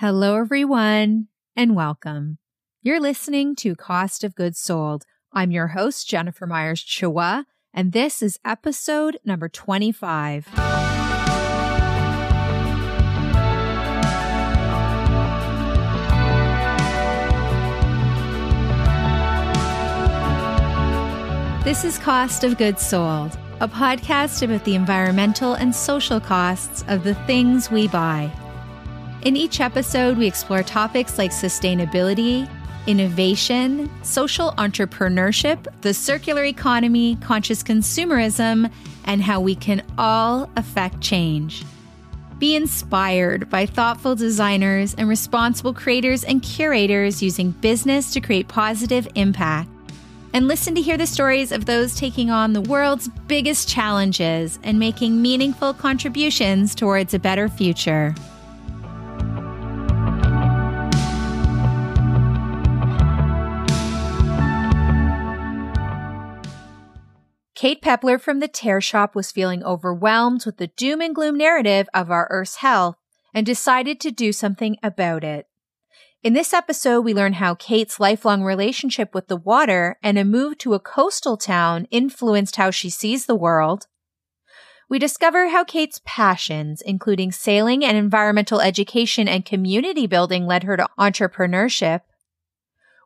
Hello, everyone, and welcome. You're listening to Cost of Goods Sold. I'm your host, Jennifer Myers Chua, and this is episode number 25. This is Cost of Goods Sold, a podcast about the environmental and social costs of the things we buy. In each episode, we explore topics like sustainability, innovation, social entrepreneurship, the circular economy, conscious consumerism, and how we can all affect change. Be inspired by thoughtful designers and responsible creators and curators using business to create positive impact. And listen to hear the stories of those taking on the world's biggest challenges and making meaningful contributions towards a better future. Kate Pepler from The Tare Shop was feeling overwhelmed with the doom and gloom narrative of our Earth's health and decided to do something about it. In this episode, we learn how Kate's lifelong relationship with the water and a move to a coastal town influenced how she sees the world. We discover how Kate's passions, including sailing and environmental education and community building, led her to entrepreneurship.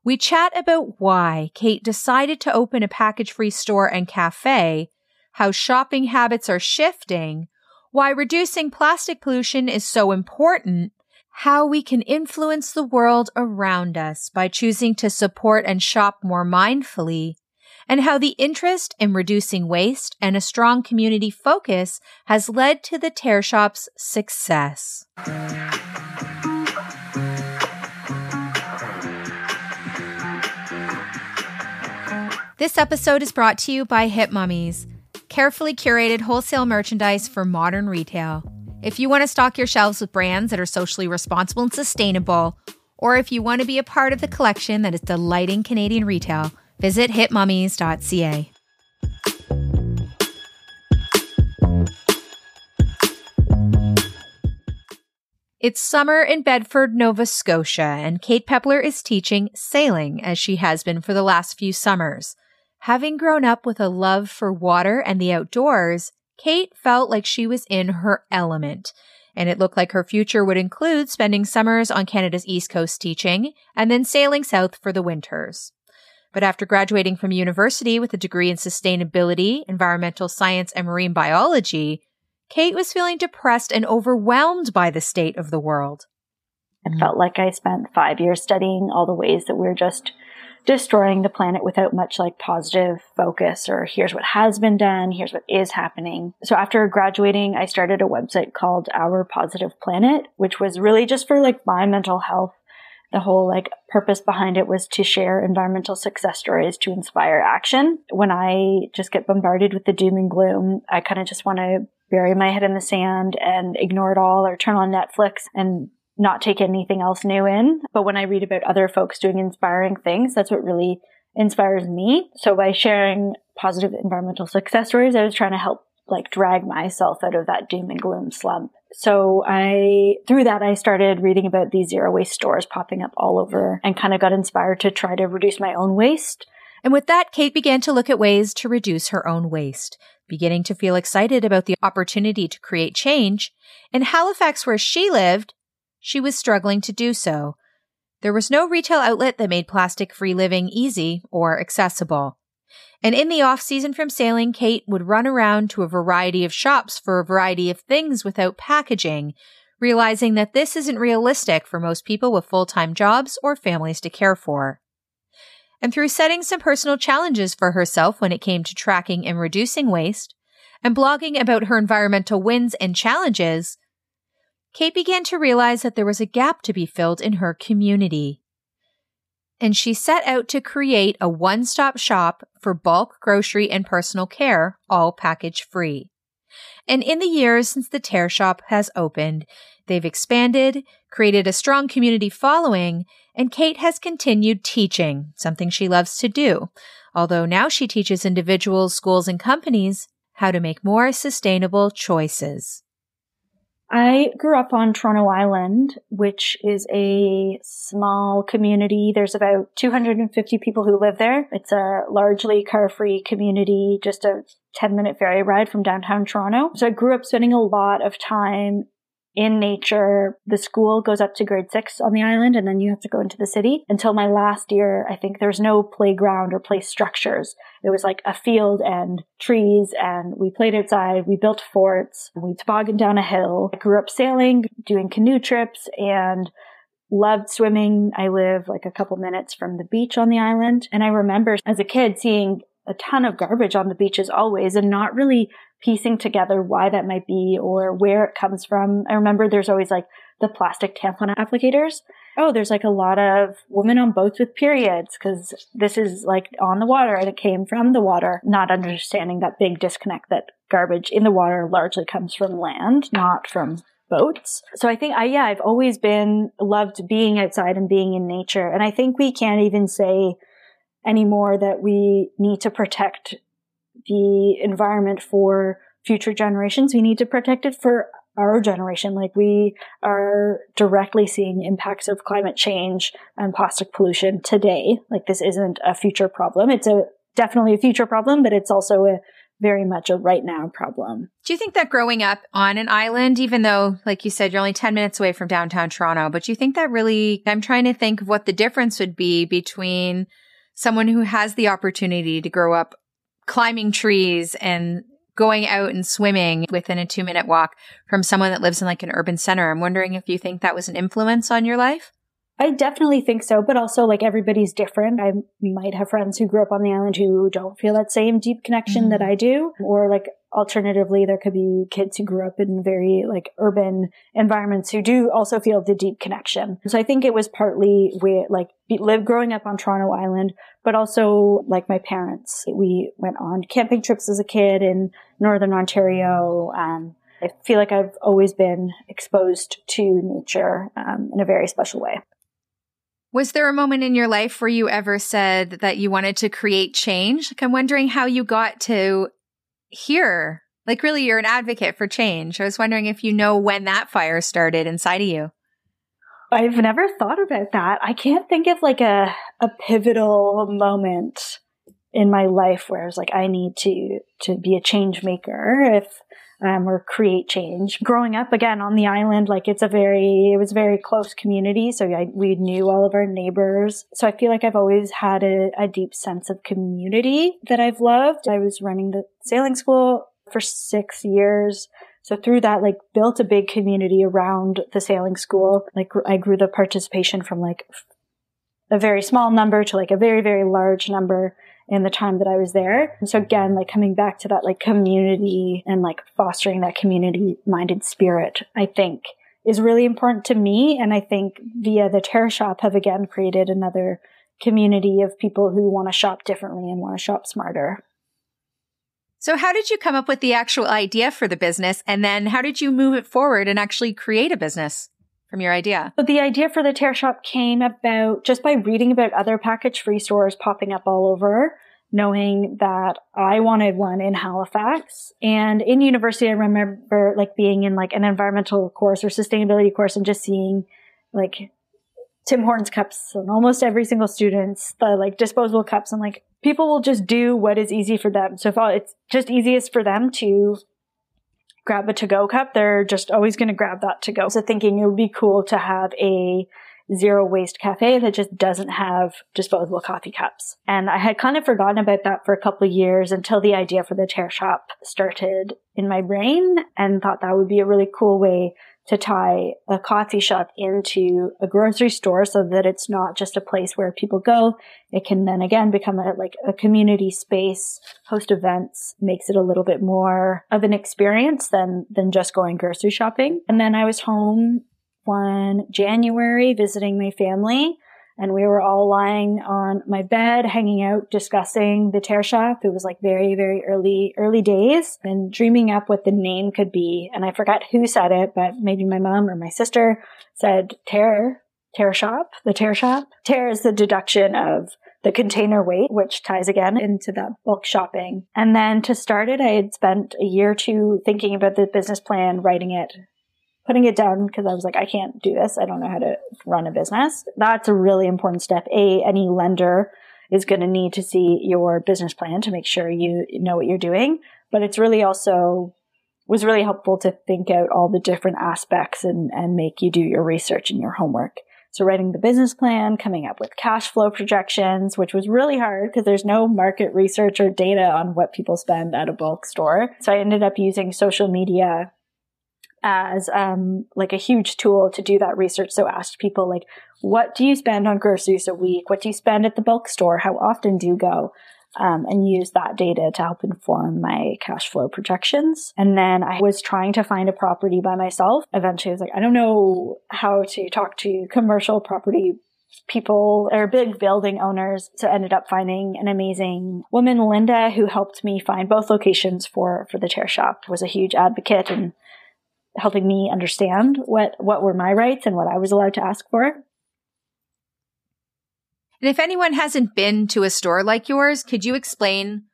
We chat about why Kate decided to open a package-free store and cafe, how shopping habits are shifting, why reducing plastic pollution is so important, how we can influence the world around us by choosing to support and shop more mindfully, and how the interest in reducing waste and a strong community focus has led to the Tare Shop's success. This episode is brought to you by Hip Mommies, carefully curated wholesale merchandise for modern retail. If you want to stock your shelves with brands that are socially responsible and sustainable, or if you want to be a part of the collection that is delighting Canadian retail, visit hipmommies.ca. It's summer in Bedford, Nova Scotia, and Kate Pepler is teaching sailing, as she has been for the last few summers. Having grown up with a love for water and the outdoors, Kate felt like she was in her element, and it looked like her future would include spending summers on Canada's East Coast teaching and then sailing south for the winters. But after graduating from university with a degree in sustainability, environmental science, and marine biology, Kate was feeling depressed and overwhelmed by the state of the world. I felt like I spent 5 years studying all the ways that we're just destroying the planet without much like positive focus or here's what has been done, here's what is happening. So after graduating, I started a website called Our Positive Planet, which was really just for like my mental health. The whole like purpose behind it was to share environmental success stories to inspire action. When I just get bombarded with the doom and gloom, I kind of just want to bury my head in the sand and ignore it all or turn on Netflix and not take anything else new in. But when I read about other folks doing inspiring things, that's what really inspires me. So by sharing positive environmental success stories, I was trying to help like drag myself out of that doom and gloom slump. So through that, I started reading about these zero waste stores popping up all over and kind of got inspired to try to reduce my own waste. And with that, Kate began to look at ways to reduce her own waste, beginning to feel excited about the opportunity to create change. In Halifax, where she lived, she was struggling to do so. There was no retail outlet that made plastic-free living easy or accessible. And in the off-season from sailing, Kate would run around to a variety of shops for a variety of things without packaging, realizing that this isn't realistic for most people with full-time jobs or families to care for. And through setting some personal challenges for herself when it came to tracking and reducing waste, and blogging about her environmental wins and challenges, Kate began to realize that there was a gap to be filled in her community. And she set out to create a one-stop shop for bulk grocery and personal care, all package-free. And in the years since the Tare Shop has opened, they've expanded, created a strong community following, and Kate has continued teaching, something she loves to do, although now she teaches individuals, schools, and companies how to make more sustainable choices. I grew up on Toronto Island, which is a small community. There's about 250 people who live there. It's a largely car-free community, just a 10-minute ferry ride from downtown Toronto. So I grew up spending a lot of time in nature. The school goes up to grade 6 on the island, and then you have to go into the city. Until my last year, I think there was no playground or play structures. It was like a field and trees, and we played outside, we built forts, we tobogganed down a hill. I grew up sailing, doing canoe trips, and loved swimming. I live like a couple minutes from the beach on the island, and I remember as a kid seeing a ton of garbage on the beaches always and not really piecing together why that might be or where it comes from. I remember there's always like the plastic tampon applicators. Oh, there's like a lot of women on boats with periods because this is like on the water and it came from the water. Not understanding that big disconnect that garbage in the water largely comes from land, not from boats. So I think I've always loved being outside and being in nature. And I think we can't even say anymore that we need to protect the environment for future generations. We need to protect it for our generation. Like we are directly seeing impacts of climate change and plastic pollution today. Like this isn't a future problem. It's definitely a future problem, but it's also very much a right now problem. Do you think that growing up on an island, even though, like you said, you're only 10 minutes away from downtown Toronto, but you think that really, I'm trying to think of what the difference would be between someone who has the opportunity to grow up climbing trees and going out and swimming within a 2-minute walk from someone that lives in like an urban center. I'm wondering if you think that was an influence on your life? I definitely think so, but also like everybody's different. I might have friends who grew up on the island who don't feel that same deep connection that I do, or like alternatively, there could be kids who grew up in very like urban environments who do also feel the deep connection. So I think it was partly with like growing up on Toronto Island, but also like my parents. We went on camping trips as a kid in Northern Ontario. I feel like I've always been exposed to nature in a very special way. Was there a moment in your life where you ever said that you wanted to create change? Like I'm wondering how you got to here. Like really, you're an advocate for change. I was wondering if you know when that fire started inside of you. I've never thought about that. I can't think of like a pivotal moment in my life where I was like, I need to be a change maker or create change. Growing up again on the island, like it was a very close community. So we knew all of our neighbors. So I feel like I've always had a deep sense of community that I've loved. I was running the sailing school for 6 years. So through that, like built a big community around the sailing school. Like I grew the participation from like a very small number to like a very, very large number in the time that I was there. And so again, like coming back to that like community and like fostering that community-minded spirit, I think is really important to me. And I think via the Tare Shop have again created another community of people who want to shop differently and want to shop smarter. So how did you come up with the actual idea for the business? And then how did you move it forward and actually create a business from your idea? But the idea for the Tare Shop came about just by reading about other package-free stores popping up all over, knowing that I wanted one in Halifax. And in university, I remember like being in like an environmental course or sustainability course and just seeing like Tim Hortons cups and almost every single student's, the like disposable cups. And like people will just do what is easy for them. So if it's just easiest for them to grab a to-go cup, they're just always going to grab that to-go. So thinking it would be cool to have a zero-waste cafe that just doesn't have disposable coffee cups. And I had kind of forgotten about that for a couple of years until the idea for the Tare Shop started in my brain and thought that would be a really cool way to tie a coffee shop into a grocery store so that it's not just a place where people go. It can then again become a community space, host events, makes it a little bit more of an experience than just going grocery shopping. And then I was home one January visiting my family, and we were all lying on my bed, hanging out, discussing the Tare Shop. It was like very, very early days and dreaming up what the name could be. And I forgot who said it, but maybe my mom or my sister said Tare Shop. Tare is the deduction of the container weight, which ties again into that bulk shopping. And then to start it, I had spent a year or two thinking about the business plan, writing it, putting it down because I was like, I can't do this. I don't know how to run a business. That's a really important step. Any lender is going to need to see your business plan to make sure you know what you're doing. But it's really also was really helpful to think out all the different aspects and make you do your research and your homework. So writing the business plan, coming up with cash flow projections, which was really hard because there's no market research or data on what people spend at a bulk store. So I ended up using social media as like a huge tool to do that research. So asked people like, what do you spend on groceries a week? What do you spend at the bulk store? How often do you go? And use that data to help inform my cash flow projections. And then I was trying to find a property by myself. Eventually, I was like, I don't know how to talk to commercial property people or big building owners. So I ended up finding an amazing woman, Linda, who helped me find both locations for the Tare Shop, was a huge advocate and helping me understand what were my rights and what I was allowed to ask for. And if anyone hasn't been to a store like yours, could you explain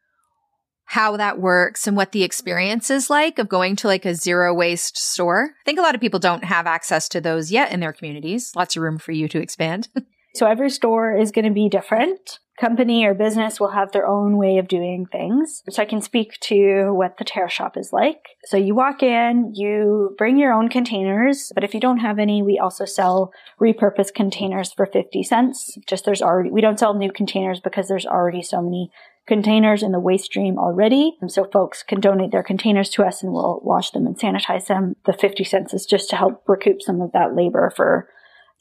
how that works and what the experience is like of going to like a zero waste store? I think a lot of people don't have access to those yet in their communities. Lots of room for you to expand. So every store is going to be different. Company or business will have their own way of doing things. So I can speak to what the Tare Shop is like. So you walk in, you bring your own containers, but if you don't have any, we also sell repurposed containers for 50 cents. Just there's already, we don't sell new containers because there's already so many containers in the waste stream already. And so folks can donate their containers to us and we'll wash them and sanitize them. The 50 cents is just to help recoup some of that labor for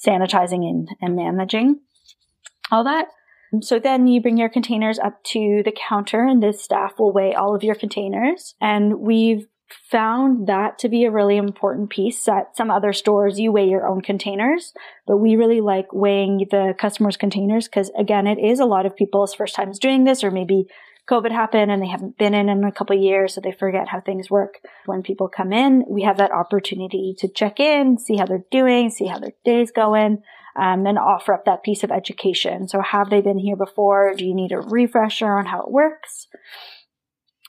sanitizing and managing all that. So then you bring your containers up to the counter and the staff will weigh all of your containers. And we've found that to be a really important piece. At some other stores, you weigh your own containers, but we really like weighing the customers' containers because, again, it is a lot of people's first times doing this, or maybe COVID happened and they haven't been in a couple of years, so they forget how things work. When people come in, we have that opportunity to check in, see how they're doing, see how their day's going. And offer up that piece of education. So have they been here before? Do you need a refresher on how it works?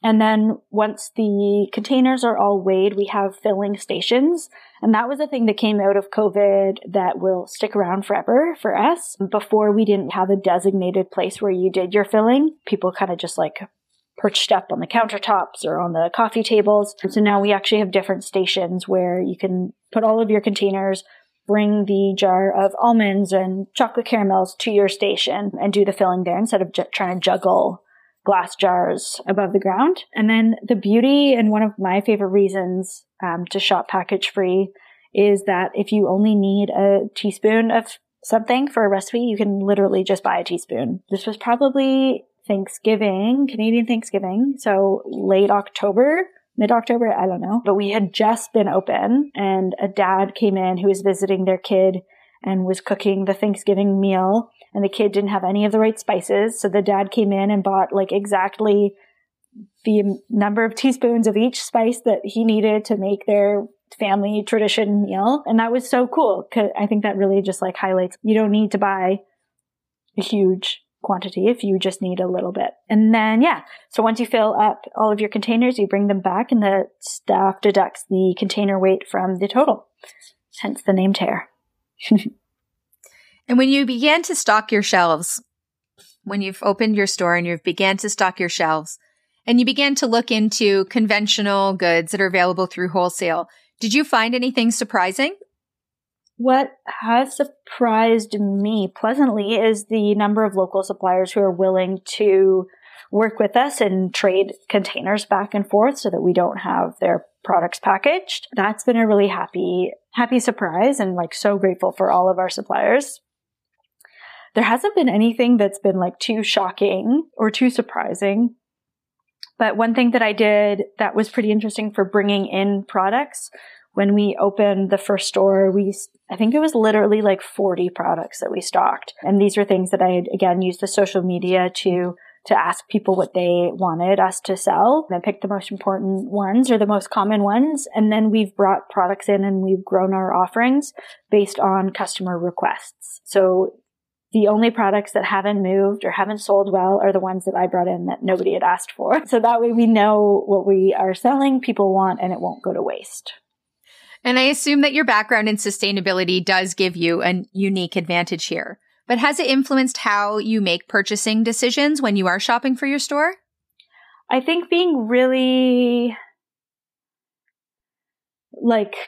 And then once the containers are all weighed, we have filling stations. And that was a thing that came out of COVID that will stick around forever for us. Before, we didn't have a designated place where you did your filling. People kind of just like perched up on the countertops or on the coffee tables. And so now we actually have different stations where you can put all of your containers, bring the jar of almonds and chocolate caramels to your station and do the filling there instead of trying to juggle glass jars above the ground. And then the beauty, and one of my favorite reasons to shop package free, is that if you only need a teaspoon of something for a recipe, you can literally just buy a teaspoon. This was probably Thanksgiving, Canadian Thanksgiving, so late October. Mid-October, I don't know. But we had just been open and a dad came in who was visiting their kid and was cooking the Thanksgiving meal, and the kid didn't have any of the right spices. So the dad came in and bought like exactly the number of teaspoons of each spice that he needed to make their family tradition meal. And that was so cool because I think that really just like highlights you don't need to buy a huge quantity if you just need a little bit. And then, yeah, so once you fill up all of your containers, you bring them back and the staff deducts the container weight from the total, hence the name Tare. And when you began to stock your shelves, when you've opened your store and you've began to stock your shelves and you began to look into conventional goods that are available through wholesale, did you find anything surprising? What has surprised me pleasantly is the number of local suppliers who are willing to work with us and trade containers back and forth so that we don't have their products packaged. That's been a really happy surprise, and like so grateful for all of our suppliers. There hasn't been anything that's been like too shocking or too surprising. But one thing that I did that was pretty interesting for bringing in products, when we opened the first store, I think it was literally like 40 products that we stocked. And these were things that I had, again, used the social media to ask people what they wanted us to sell. And I picked the most important ones or the most common ones. And then we've brought products in and we've grown our offerings based on customer requests. So the only products that haven't moved or haven't sold well are the ones that I brought in that nobody had asked for. So that way we know what we are selling, people want, and it won't go to waste. And I assume that your background in sustainability does give you a unique advantage here. But has it influenced how you make purchasing decisions when you are shopping for your store? I think being really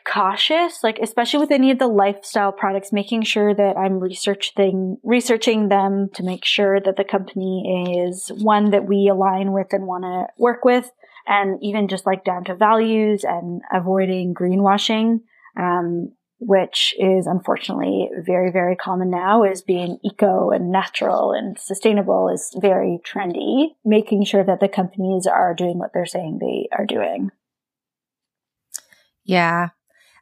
cautious, especially with any of the lifestyle products, making sure that I'm researching them to make sure that the company is one that we align with and want to work with, and even just down to values and avoiding greenwashing. Which is unfortunately very, very common now, is being eco and natural and sustainable is very trendy, making sure that the companies are doing what they're saying they are doing. Yeah.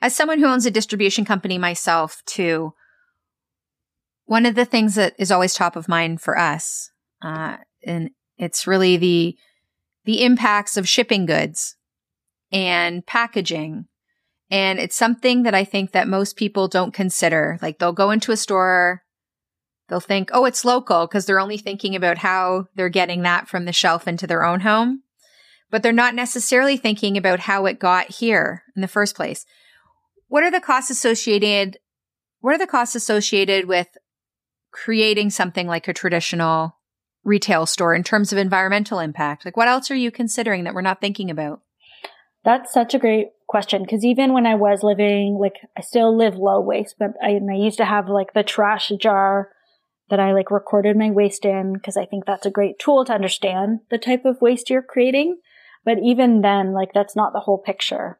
As someone who owns a distribution company myself too, one of the things that is always top of mind for us, and it's really the impacts of shipping goods and packaging. And it's something that I think that most people don't consider. They'll go into a store, they'll think, oh, it's local, because they're only thinking about how they're getting that from the shelf into their own home. But they're not necessarily thinking about how it got here in the first place. What are the costs associated with creating something like a traditional retail store in terms of environmental impact? What else are you considering that we're not thinking about? That's such a great question, because even when I was living, I still live low waste, but I used to have the trash jar that I recorded my waste in, because I think that's a great tool to understand the type of waste you're creating. But even then, that's not the whole picture.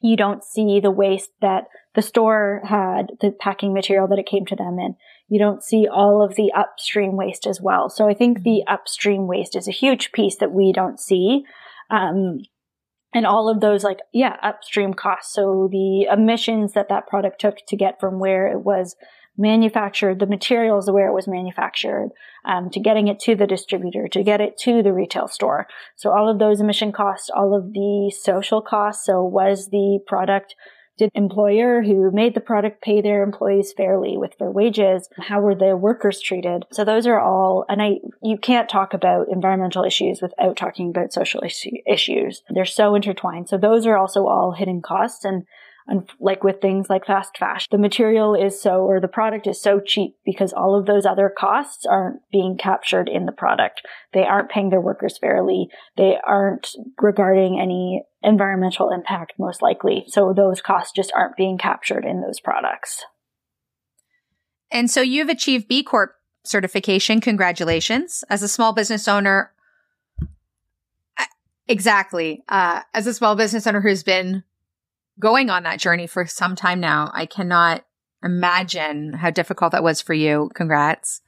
You don't see the waste that the store had, the packing material that it came to them in. You don't see all of the upstream waste as well. So I think the upstream waste is a huge piece that we don't see. And all of those, upstream costs. So the emissions that product took to get from where it was manufactured, the materials where it was manufactured, to getting it to the distributor, to get it to the retail store. So all of those emission costs, all of the social costs. So was the product, did the employer who made the product pay their employees fairly with their wages? How were the workers treated? So those are all, and you can't talk about environmental issues without talking about social issues. They're so intertwined. So those are also all hidden costs. And with things like fast fashion, the material is or the product is so cheap because all of those other costs aren't being captured in the product. They aren't paying their workers fairly. They aren't regarding any environmental impact, most likely. So those costs just aren't being captured in those products. And so you've achieved B Corp certification. Congratulations. As a small business owner, exactly. As a small business owner who's been going on that journey for some time now, I cannot imagine how difficult that was for you. Congrats.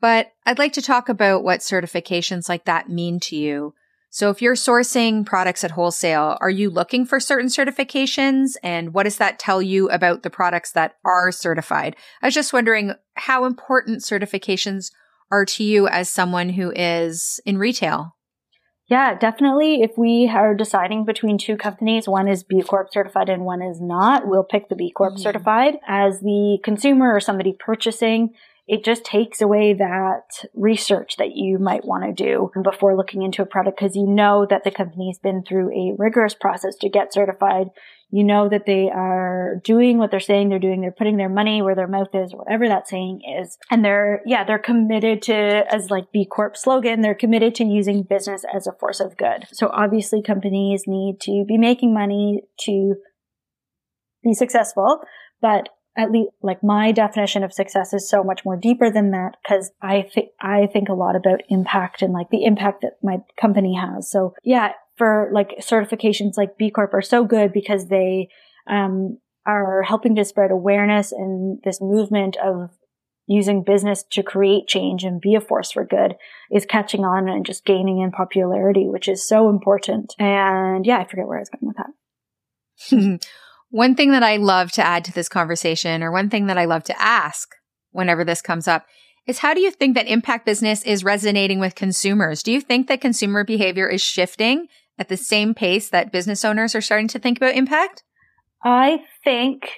But I'd like to talk about what certifications like that mean to you. So if you're sourcing products at wholesale, are you looking for certain certifications? And what does that tell you about the products that are certified? I was just wondering how important certifications are to you as someone who is in retail. Yeah, definitely. If we are deciding between two companies, one is B Corp certified and one is not, we'll pick the B Corp certified. As the consumer or somebody purchasing, it just takes away that research that you might want to do before looking into a product, because you know that the company's been through a rigorous process to get certified. You know that they are doing what they're saying they're doing. They're putting their money where their mouth is, whatever that saying is. And they're committed to, as B Corp slogan, they're committed to using business as a force of good. So obviously companies need to be making money to be successful, but at least my definition of success is so much more deeper than that, because I think a lot about impact and the impact that my company has. So yeah, for certifications like B Corp are so good because they are helping to spread awareness and this movement of using business to create change and be a force for good is catching on and just gaining in popularity, which is so important. And yeah, I forget where I was going with that. One thing that I love to add to this conversation, or one thing that I love to ask whenever this comes up, is how do you think that impact business is resonating with consumers? Do you think that consumer behavior is shifting at the same pace that business owners are starting to think about impact? I think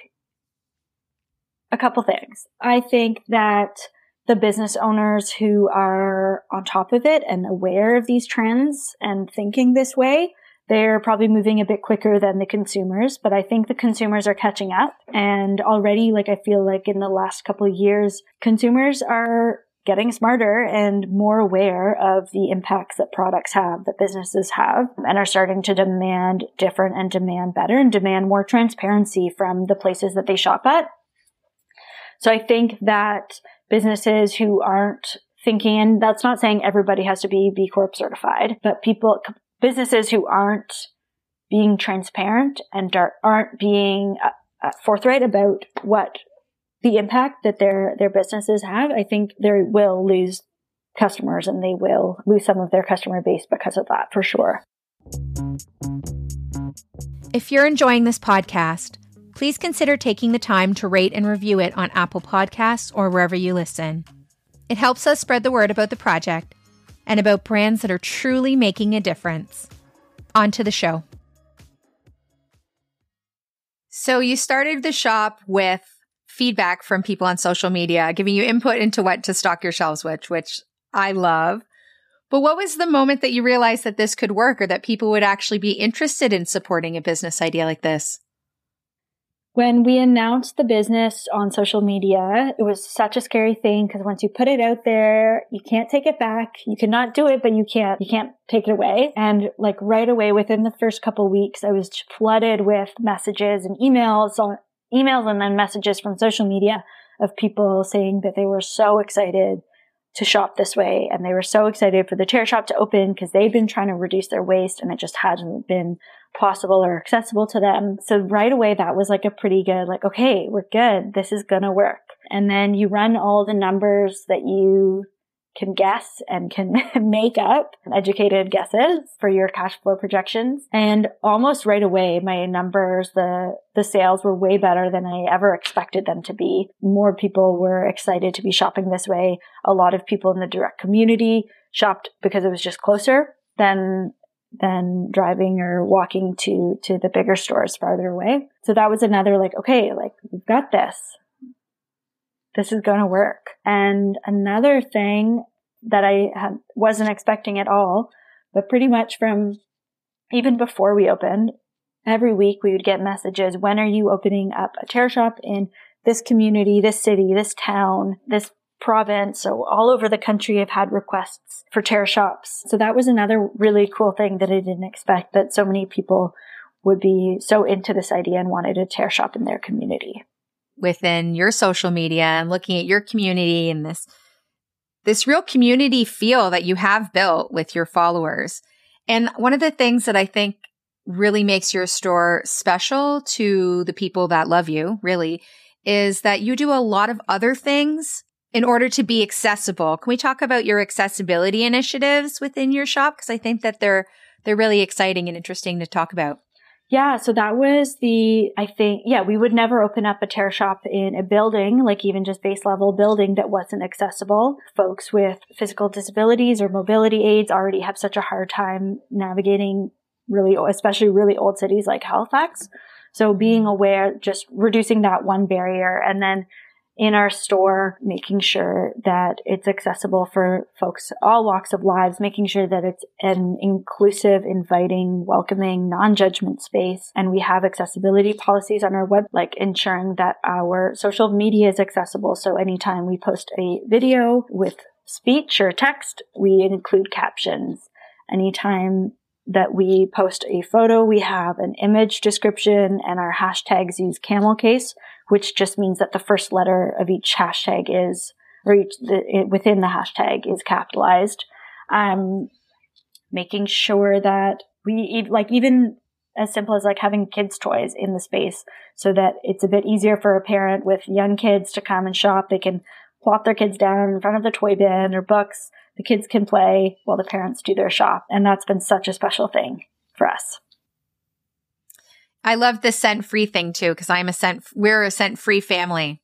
a couple things. I think that the business owners who are on top of it and aware of these trends and thinking this way, They're probably moving a bit quicker than the consumers, but I think the consumers are catching up. And already, like, I feel like in the last couple of years, consumers are getting smarter and more aware of the impacts that products have, that businesses have, and are starting to demand different and demand better and demand more transparency from the places that they shop at. So I think that businesses who aren't thinking, and that's not saying everybody has to be B Corp certified, but businesses who aren't being transparent and aren't being forthright about what the impact that their businesses have, I think they will lose customers and they will lose some of their customer base because of that, for sure. If you're enjoying this podcast, please consider taking the time to rate and review it on Apple Podcasts or wherever you listen. It helps us spread the word about the project and about brands that are truly making a difference. On to the show. So you started the shop with feedback from people on social media, giving you input into what to stock your shelves with, which I love. But what was the moment that you realized that this could work or that people would actually be interested in supporting a business idea like this? When we announced the business on social media, it was such a scary thing because once you put it out there, you can't take it back. You cannot do it, but you can't take it away. And like right away, within the first couple of weeks, I was flooded with messages and emails and then messages from social media of people saying that they were so excited to shop this way. And they were so excited for the Tare Shop to open because they've been trying to reduce their waste and it just hadn't been possible or accessible to them. So right away, that was like a pretty good, like, okay, we're good. This is going to work. And then you run all the numbers that you can guess and can make up educated guesses for your cash flow projections. And almost right away, my numbers, the sales were way better than I ever expected them to be. More people were excited to be shopping this way. A lot of people in the direct community shopped because it was just closer than driving or walking to the bigger stores farther away. So that was another like, okay, like we've got this. This is going to work. And another thing that I wasn't expecting at all, but pretty much from even before we opened, every week we would get messages, when are you opening up a Tare Shop in this community, this city, this town, this province? So all over the country, I've had requests for Tare Shops. So that was another really cool thing that I didn't expect, that so many people would be so into this idea and wanted a Tare Shop in their community. Within your social media and looking at your community and this real community feel that you have built with your followers. And one of the things that I think really makes your store special to the people that love you, really, is that you do a lot of other things in order to be accessible. Can we talk about your accessibility initiatives within your shop? Because I think that they're really exciting and interesting to talk about. Yeah, so that was we would never open up a Tare Shop in a building, like even just base level building that wasn't accessible. Folks with physical disabilities or mobility aids already have such a hard time navigating especially really old cities like Halifax. So being aware, just reducing that one barrier, and then in our store, making sure that it's accessible for folks, all walks of lives, making sure that it's an inclusive, inviting, welcoming, non-judgment space. And we have accessibility policies on our web, like ensuring that our social media is accessible. So anytime we post a video with speech or text, we include captions. Anytime that we post a photo, we have an image description, and our hashtags use camel case, which just means that the first letter of each hashtag within the hashtag is capitalized. Making sure that we, like, even as simple as like having kids' toys in the space so that it's a bit easier for a parent with young kids to come and shop. They can plop their kids down in front of the toy bin or books. The kids can play while the parents do their shop. And that's been such a special thing for us. I love the scent-free thing too, because we're a scent-free family.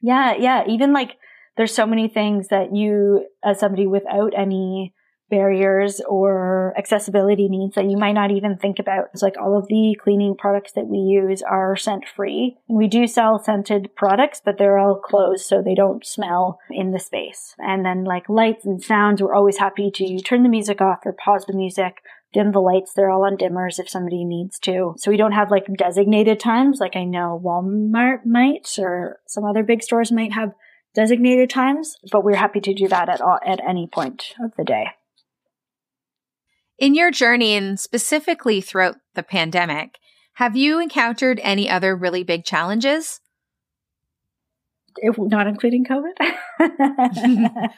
Yeah. Even like there's so many things that you, as somebody without any barriers or accessibility needs, that you might not even think about. It's like all of the cleaning products that we use are scent-free. And we do sell scented products, but they're all closed so they don't smell in the space. And then like lights and sounds, we're always happy to turn the music off or pause the music dim the lights. They're all on dimmers if somebody needs to. So we don't have like designated times. Like I know Walmart might, or some other big stores might have designated times, but we're happy to do that at any point of the day. In your journey, and specifically throughout the pandemic, have you encountered any other really big challenges? Not including COVID? I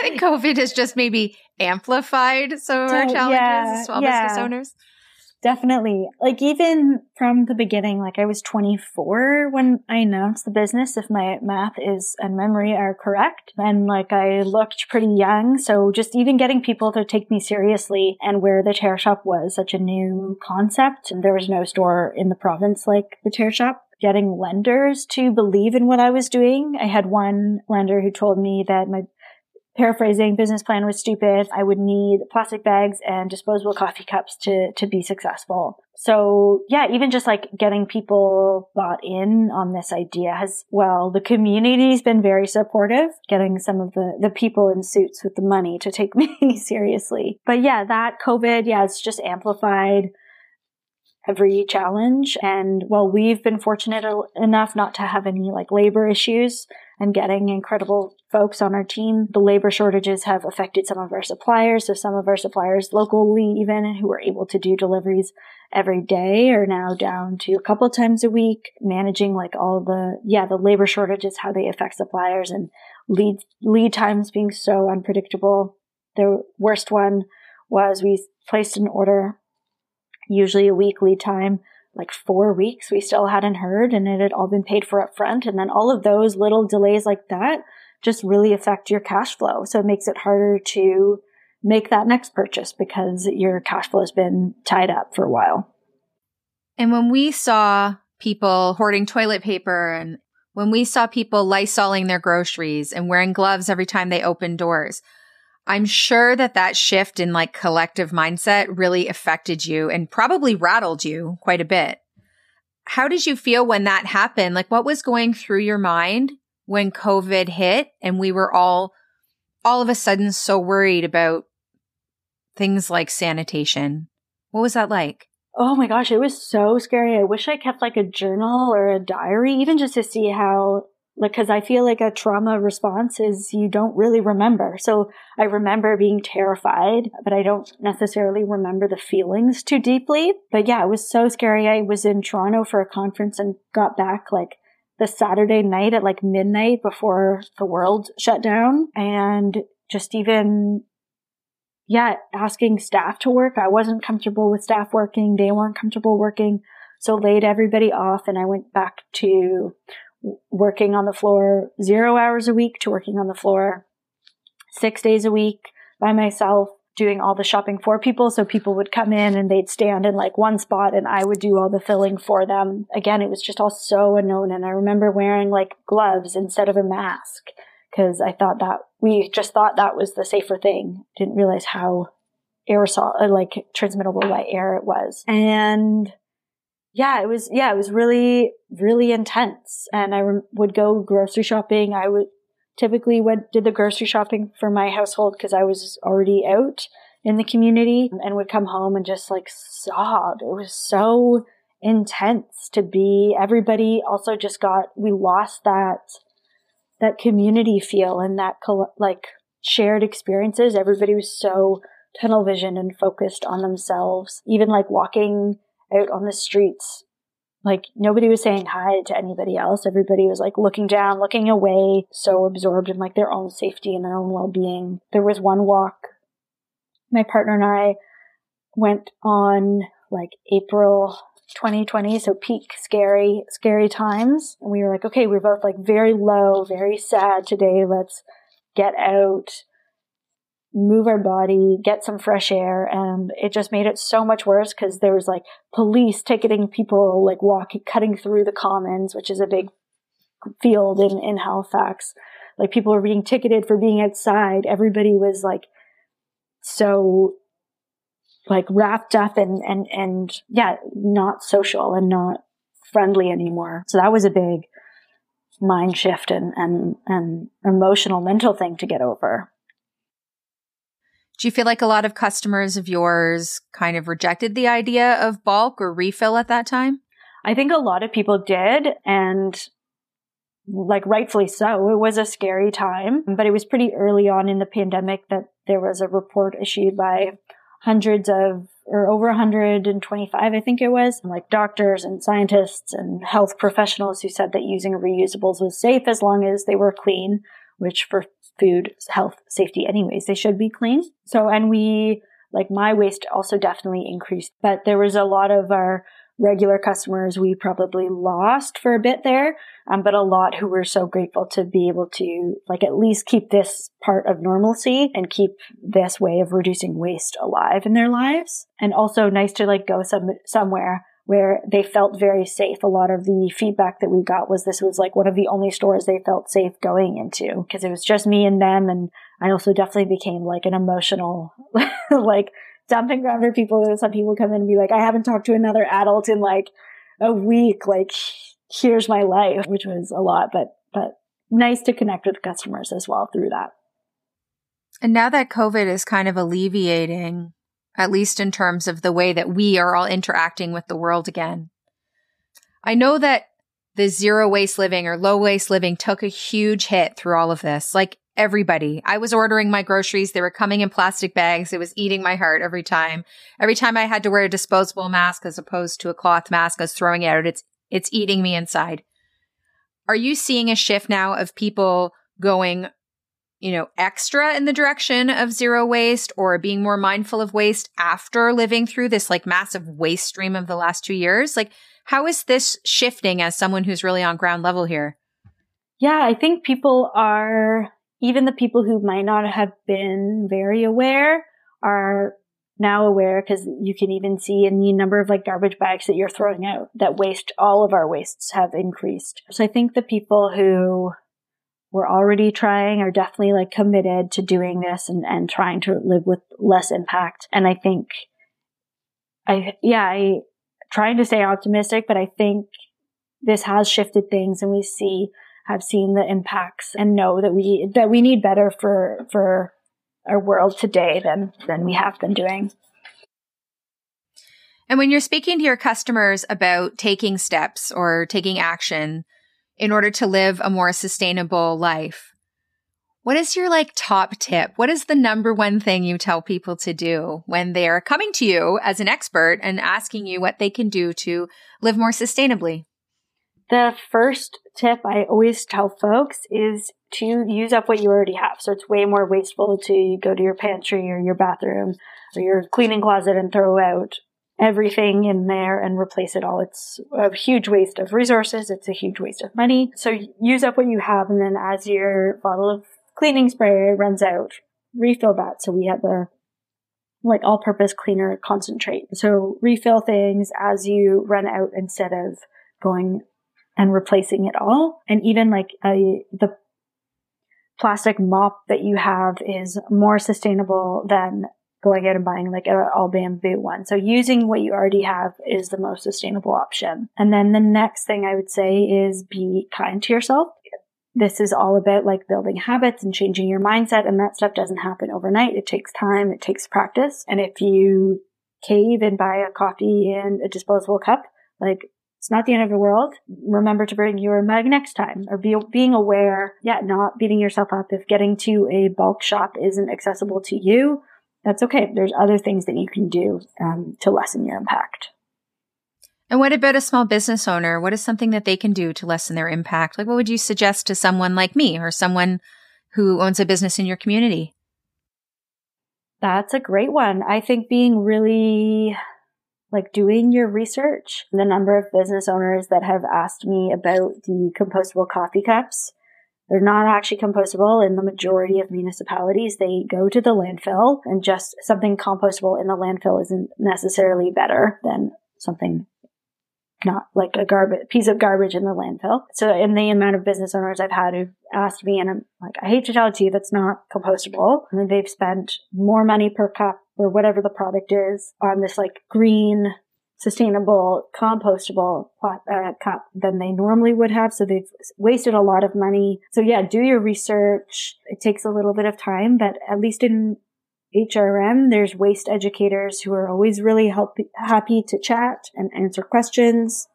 think COVID has just maybe amplified some of our challenges as small business owners. Definitely. Like even from the beginning, like I was 24 when I announced the business, if my math is and memory are correct. And like I looked pretty young. So just even getting people to take me seriously, and where the Tare Shop was such a new concept. There was no store in the province like the Tare Shop. Getting lenders to believe in what I was doing. I had one lender who told me that my, paraphrasing, business plan was stupid. I would need plastic bags and disposable coffee cups to be successful. So yeah, even just like getting people bought in on this idea has, well, the community's been very supportive, getting some of the people in suits with the money to take me seriously. But yeah, that COVID, it's just amplified every challenge. And while we've been fortunate enough not to have any like labor issues and getting incredible folks on our team, the labor shortages have affected some of our suppliers. So some of our suppliers locally even who were able to do deliveries every day are now down to a couple times a week, managing like all the labor shortages, how they affect suppliers and lead times being so unpredictable. The worst one was we placed an order, usually a week lead time, like 4 weeks, we still hadn't heard, and it had all been paid for up front. And then all of those little delays like that just really affect your cash flow. So it makes it harder to make that next purchase because your cash flow has been tied up for a while. And when we saw people hoarding toilet paper, and when we saw people Lysoling their groceries and wearing gloves every time they opened doors, I'm sure that shift in like collective mindset really affected you and probably rattled you quite a bit. How did you feel when that happened? Like what was going through your mind when COVID hit and we were all of a sudden so worried about things like sanitation? What was that like? Oh my gosh, it was so scary. I wish I kept like a journal or a diary, even just to see how, because I feel like a trauma response is you don't really remember. So I remember being terrified, but I don't necessarily remember the feelings too deeply. But yeah, it was so scary. I was in Toronto for a conference and got back like the Saturday night at like midnight before the world shut down. And just even, asking staff to work. I wasn't comfortable with staff working. They weren't comfortable working. So laid everybody off and I went back to working on the floor 0 hours a week to working on the floor 6 days a week by myself, doing all the shopping for people. So people would come in and they'd stand in like one spot and I would do all the filling for them. Again, it was just all so unknown. And I remember wearing like gloves instead of a mask because I thought that we thought that was the safer thing. Didn't realize how transmittable by air it was. And it was really, really intense. And I would go grocery shopping. I would typically did the grocery shopping for my household because I was already out in the community, and would come home and just like sob. It was so intense to be, everybody also just we lost that community feel and that like shared experiences. Everybody was so tunnel vision and focused on themselves, even like walking out on the streets. Like nobody was saying hi to anybody else. Everybody was like looking down, looking away, so absorbed in like their own safety and their own well-being. There was one walk my partner and I went on like April 2020, so peak scary times. And we were like, okay, we're both like very low, very sad today. Let's get out, move our body, get some fresh air. And it just made it so much worse because there was like police ticketing people, like cutting through the commons, which is a big field in Halifax. Like people were being ticketed for being outside. Everybody was like so like wrapped up and not social and not friendly anymore. So that was a big mind shift and emotional mental thing to get over. Do you feel like a lot of customers of yours kind of rejected the idea of bulk or refill at that time? I think a lot of people did, and like rightfully so. It was a scary time, but it was pretty early on in the pandemic that there was a report issued by over 125, I think it was, like doctors and scientists and health professionals who said that using reusables was safe as long as they were clean, which for food, health, safety anyways, they should be clean. So, and we, like my waste also definitely increased, but there was a lot of our regular customers we probably lost for a bit there, but a lot who were so grateful to be able to like at least keep this part of normalcy and keep this way of reducing waste alive in their lives. And also nice to like go somewhere where they felt very safe. A lot of the feedback that we got was this was like one of the only stores they felt safe going into because it was just me and them. And I also definitely became like an emotional like dumping ground for people. Some people come in and be like, I haven't talked to another adult in like a week. Like, here's my life, which was a lot, but nice to connect with customers as well through that. And now that COVID is kind of alleviating, at least in terms of the way that we are all interacting with the world again, I know that the zero waste living or low waste living took a huge hit through all of this. Like everybody, I was ordering my groceries. They were coming in plastic bags. It was eating my heart every time. Every time I had to wear a disposable mask as opposed to a cloth mask, I was throwing it out. It's eating me inside. Are you seeing a shift now of people going, you know, extra in the direction of zero waste or being more mindful of waste after living through this like massive waste stream of the last 2 years? Like, how is this shifting as someone who's really on ground level here? Yeah, I think people are, even the people who might not have been very aware are now aware, because you can even see in the number of like garbage bags that you're throwing out that waste, all of our wastes have increased. So I think the people who we're already trying are definitely like committed to doing this and trying to live with less impact. And I think I trying to stay optimistic, but I think this has shifted things and I've seen the impacts and know that we need better for our world today than we have been doing. And when you're speaking to your customers about taking steps or taking action in order to live a more sustainable life, what is your like top tip? What is the number one thing you tell people to do when they are coming to you as an expert and asking you what they can do to live more sustainably? The first tip I always tell folks is to use up what you already have. So it's way more wasteful to go to your pantry or your bathroom or your cleaning closet and throw out everything in there and replace it all. It's a huge waste of resources. It's a huge waste of money. So use up what you have. And then as your bottle of cleaning spray runs out, refill that. So we have a like all-purpose cleaner concentrate. So refill things as you run out instead of going and replacing it all. And even like the plastic mop that you have is more sustainable than going out and buying like an all bamboo one. So using what you already have is the most sustainable option. And then the next thing I would say is be kind to yourself. This is all about like building habits and changing your mindset, and that stuff doesn't happen overnight. It takes time, it takes practice. And if you cave and buy a coffee in a disposable cup, like it's not the end of the world. Remember to bring your mug next time, or being aware, yet not beating yourself up if getting to a bulk shop isn't accessible to you. That's okay. There's other things that you can do to lessen your impact. And what about a small business owner? What is something that they can do to lessen their impact? Like, what would you suggest to someone like me or someone who owns a business in your community? That's a great one. I think being really like doing your research. The number of business owners that have asked me about the compostable coffee cups, they're not actually compostable in the majority of municipalities. They go to the landfill, and just something compostable in the landfill isn't necessarily better than something not like a piece of garbage in the landfill. So in the amount of business owners I've had who've asked me, and I'm like, I hate to tell it to you, that's not compostable. I mean, they've spent more money per cup or whatever the product is on this like green, sustainable, compostable cup than they normally would have. So they've wasted a lot of money. So yeah, do your research. It takes a little bit of time, but at least in HRM, there's waste educators who are always really happy to chat and answer questions.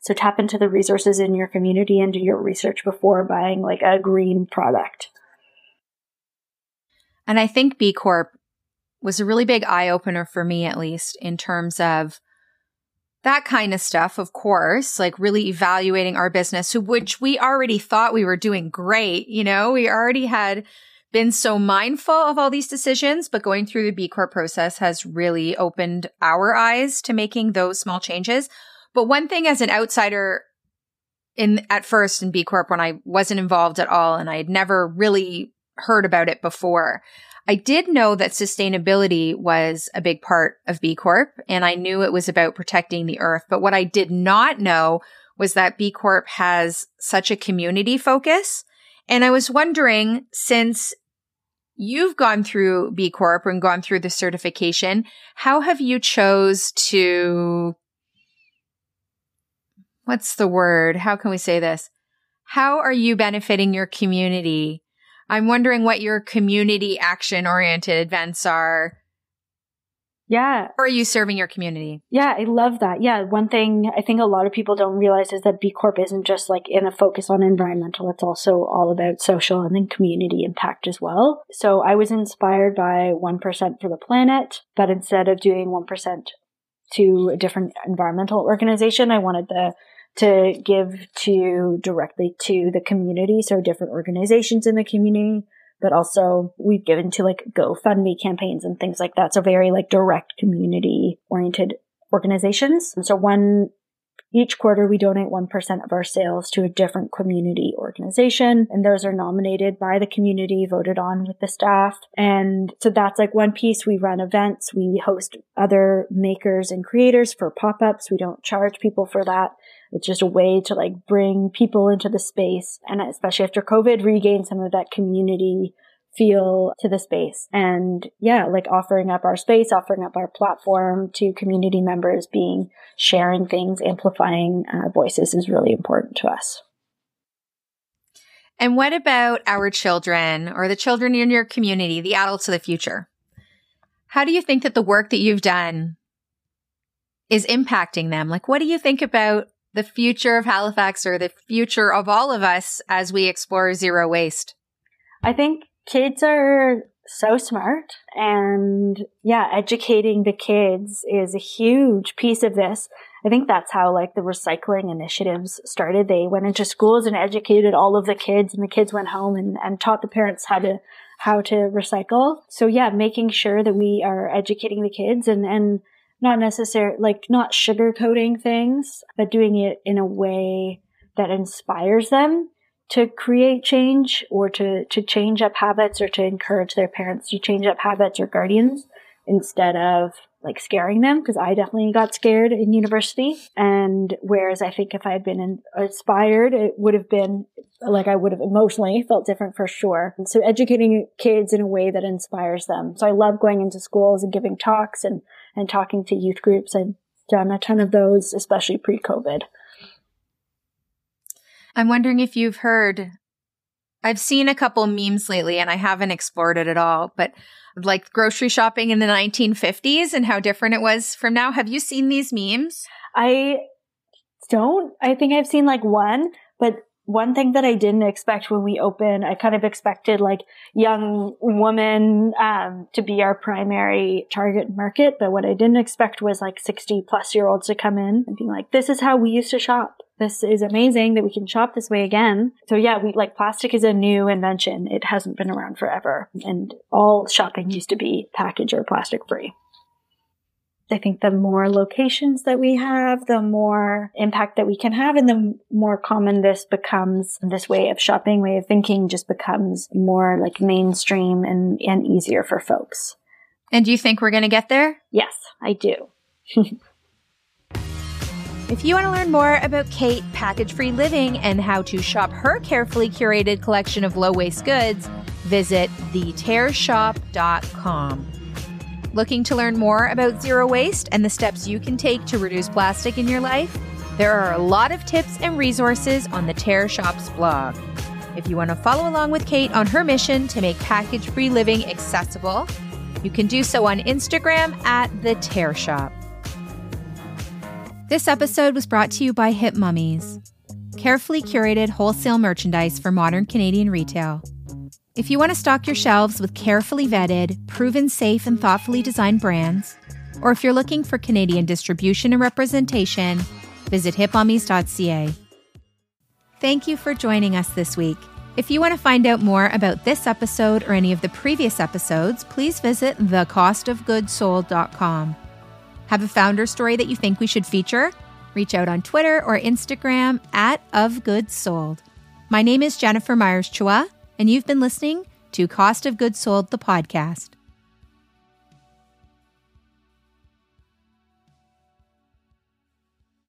So tap into the resources in your community and do your research before buying like a green product. And I think B Corp was a really big eye-opener for me, at least, in terms of that kind of stuff, of course, like really evaluating our business, which we already thought we were doing great. You know, we already had been so mindful of all these decisions, but going through the B Corp process has really opened our eyes to making those small changes. But one thing as an outsider at first in B Corp, when I wasn't involved at all and I had never really heard about it before, I did know that sustainability was a big part of B Corp, and I knew it was about protecting the earth. But what I did not know was that B Corp has such a community focus. And I was wondering, since you've gone through B Corp and gone through the certification, how have you chose to, what's the word? How can we say this? How are you benefiting your community? I'm wondering what your community action-oriented events are. Yeah. Or are you serving your community? Yeah, I love that. Yeah, one thing I think a lot of people don't realize is that B Corp isn't just like in a focus on environmental. It's also all about social and then community impact as well. So I was inspired by 1% for the Planet, but instead of doing 1% to a different environmental organization, I wanted to give to directly to the community. So different organizations in the community, but also we've given to like GoFundMe campaigns and things like that. So very like direct community oriented organizations. And so each quarter we donate 1% of our sales to a different community organization. And those are nominated by the community, voted on with the staff. And so that's like one piece. We run events. We host other makers and creators for pop-ups. We don't charge people for that. It's just a way to like bring people into the space, and especially after COVID, regain some of that community feel to the space. And yeah, like offering up our space, offering up our platform to community members, sharing things, amplifying voices is really important to us. And what about our children or the children in your community, the adults of the future? How do you think that the work that you've done is impacting them? Like, what do you think about the future of Halifax or the future of all of us as we explore zero waste? I think kids are so smart, and yeah, educating the kids is a huge piece of this. I think that's how like the recycling initiatives started. They went into schools and educated all of the kids, and the kids went home and taught the parents how to recycle. So yeah, making sure that we are educating the kids and not necessarily, like, not sugarcoating things, but doing it in a way that inspires them to create change or to change up habits or to encourage their parents to change up habits or guardians instead of, like, scaring them, because I definitely got scared in university. And whereas I think if I had been inspired, it would have been, like, I would have emotionally felt different for sure. And so educating kids in a way that inspires them. So I love going into schools and giving talks and talking to youth groups. I've done a ton of those, especially pre-COVID. I'm wondering if you've heard, I've seen a couple memes lately and I haven't explored it at all, but like grocery shopping in the 1950s and how different it was from now. Have you seen these memes? I think I've seen like one, but one thing that I didn't expect when we opened, I kind of expected like young women to be our primary target market. But what I didn't expect was like 60-plus-year-olds to come in and be like, this is how we used to shop. This is amazing that we can shop this way again. So yeah, plastic is a new invention. It hasn't been around forever. And all shopping used to be package or plastic free. I think the more locations that we have, the more impact that we can have, and the more common this becomes, this way of shopping, way of thinking just becomes more like mainstream and easier for folks. And do you think we're going to get there? Yes, I do. If you want to learn more about Kate, package-free living, and how to shop her carefully curated collection of low-waste goods, visit thetareshop.com. Looking to learn more about zero waste and the steps you can take to reduce plastic in your life? There are a lot of tips and resources on the Tare Shop's blog. If you want to follow along with Kate on her mission to make package-free living accessible, You can do so on Instagram at The Tare Shop. This episode was brought to you by Hip Mommies, carefully curated wholesale merchandise for modern Canadian retail. If you want to stock your shelves with carefully vetted, proven safe, and thoughtfully designed brands, or if you're looking for Canadian distribution and representation, visit hipmommies.ca. Thank you for joining us this week. If you want to find out more about this episode or any of the previous episodes, please visit thecostofgoodsold.com. Have a founder story that you think we should feature? Reach out on Twitter or Instagram at ofgoodsold. My name is Jennifer Myers Chua, and you've been listening to Cost of Goods Sold, the podcast.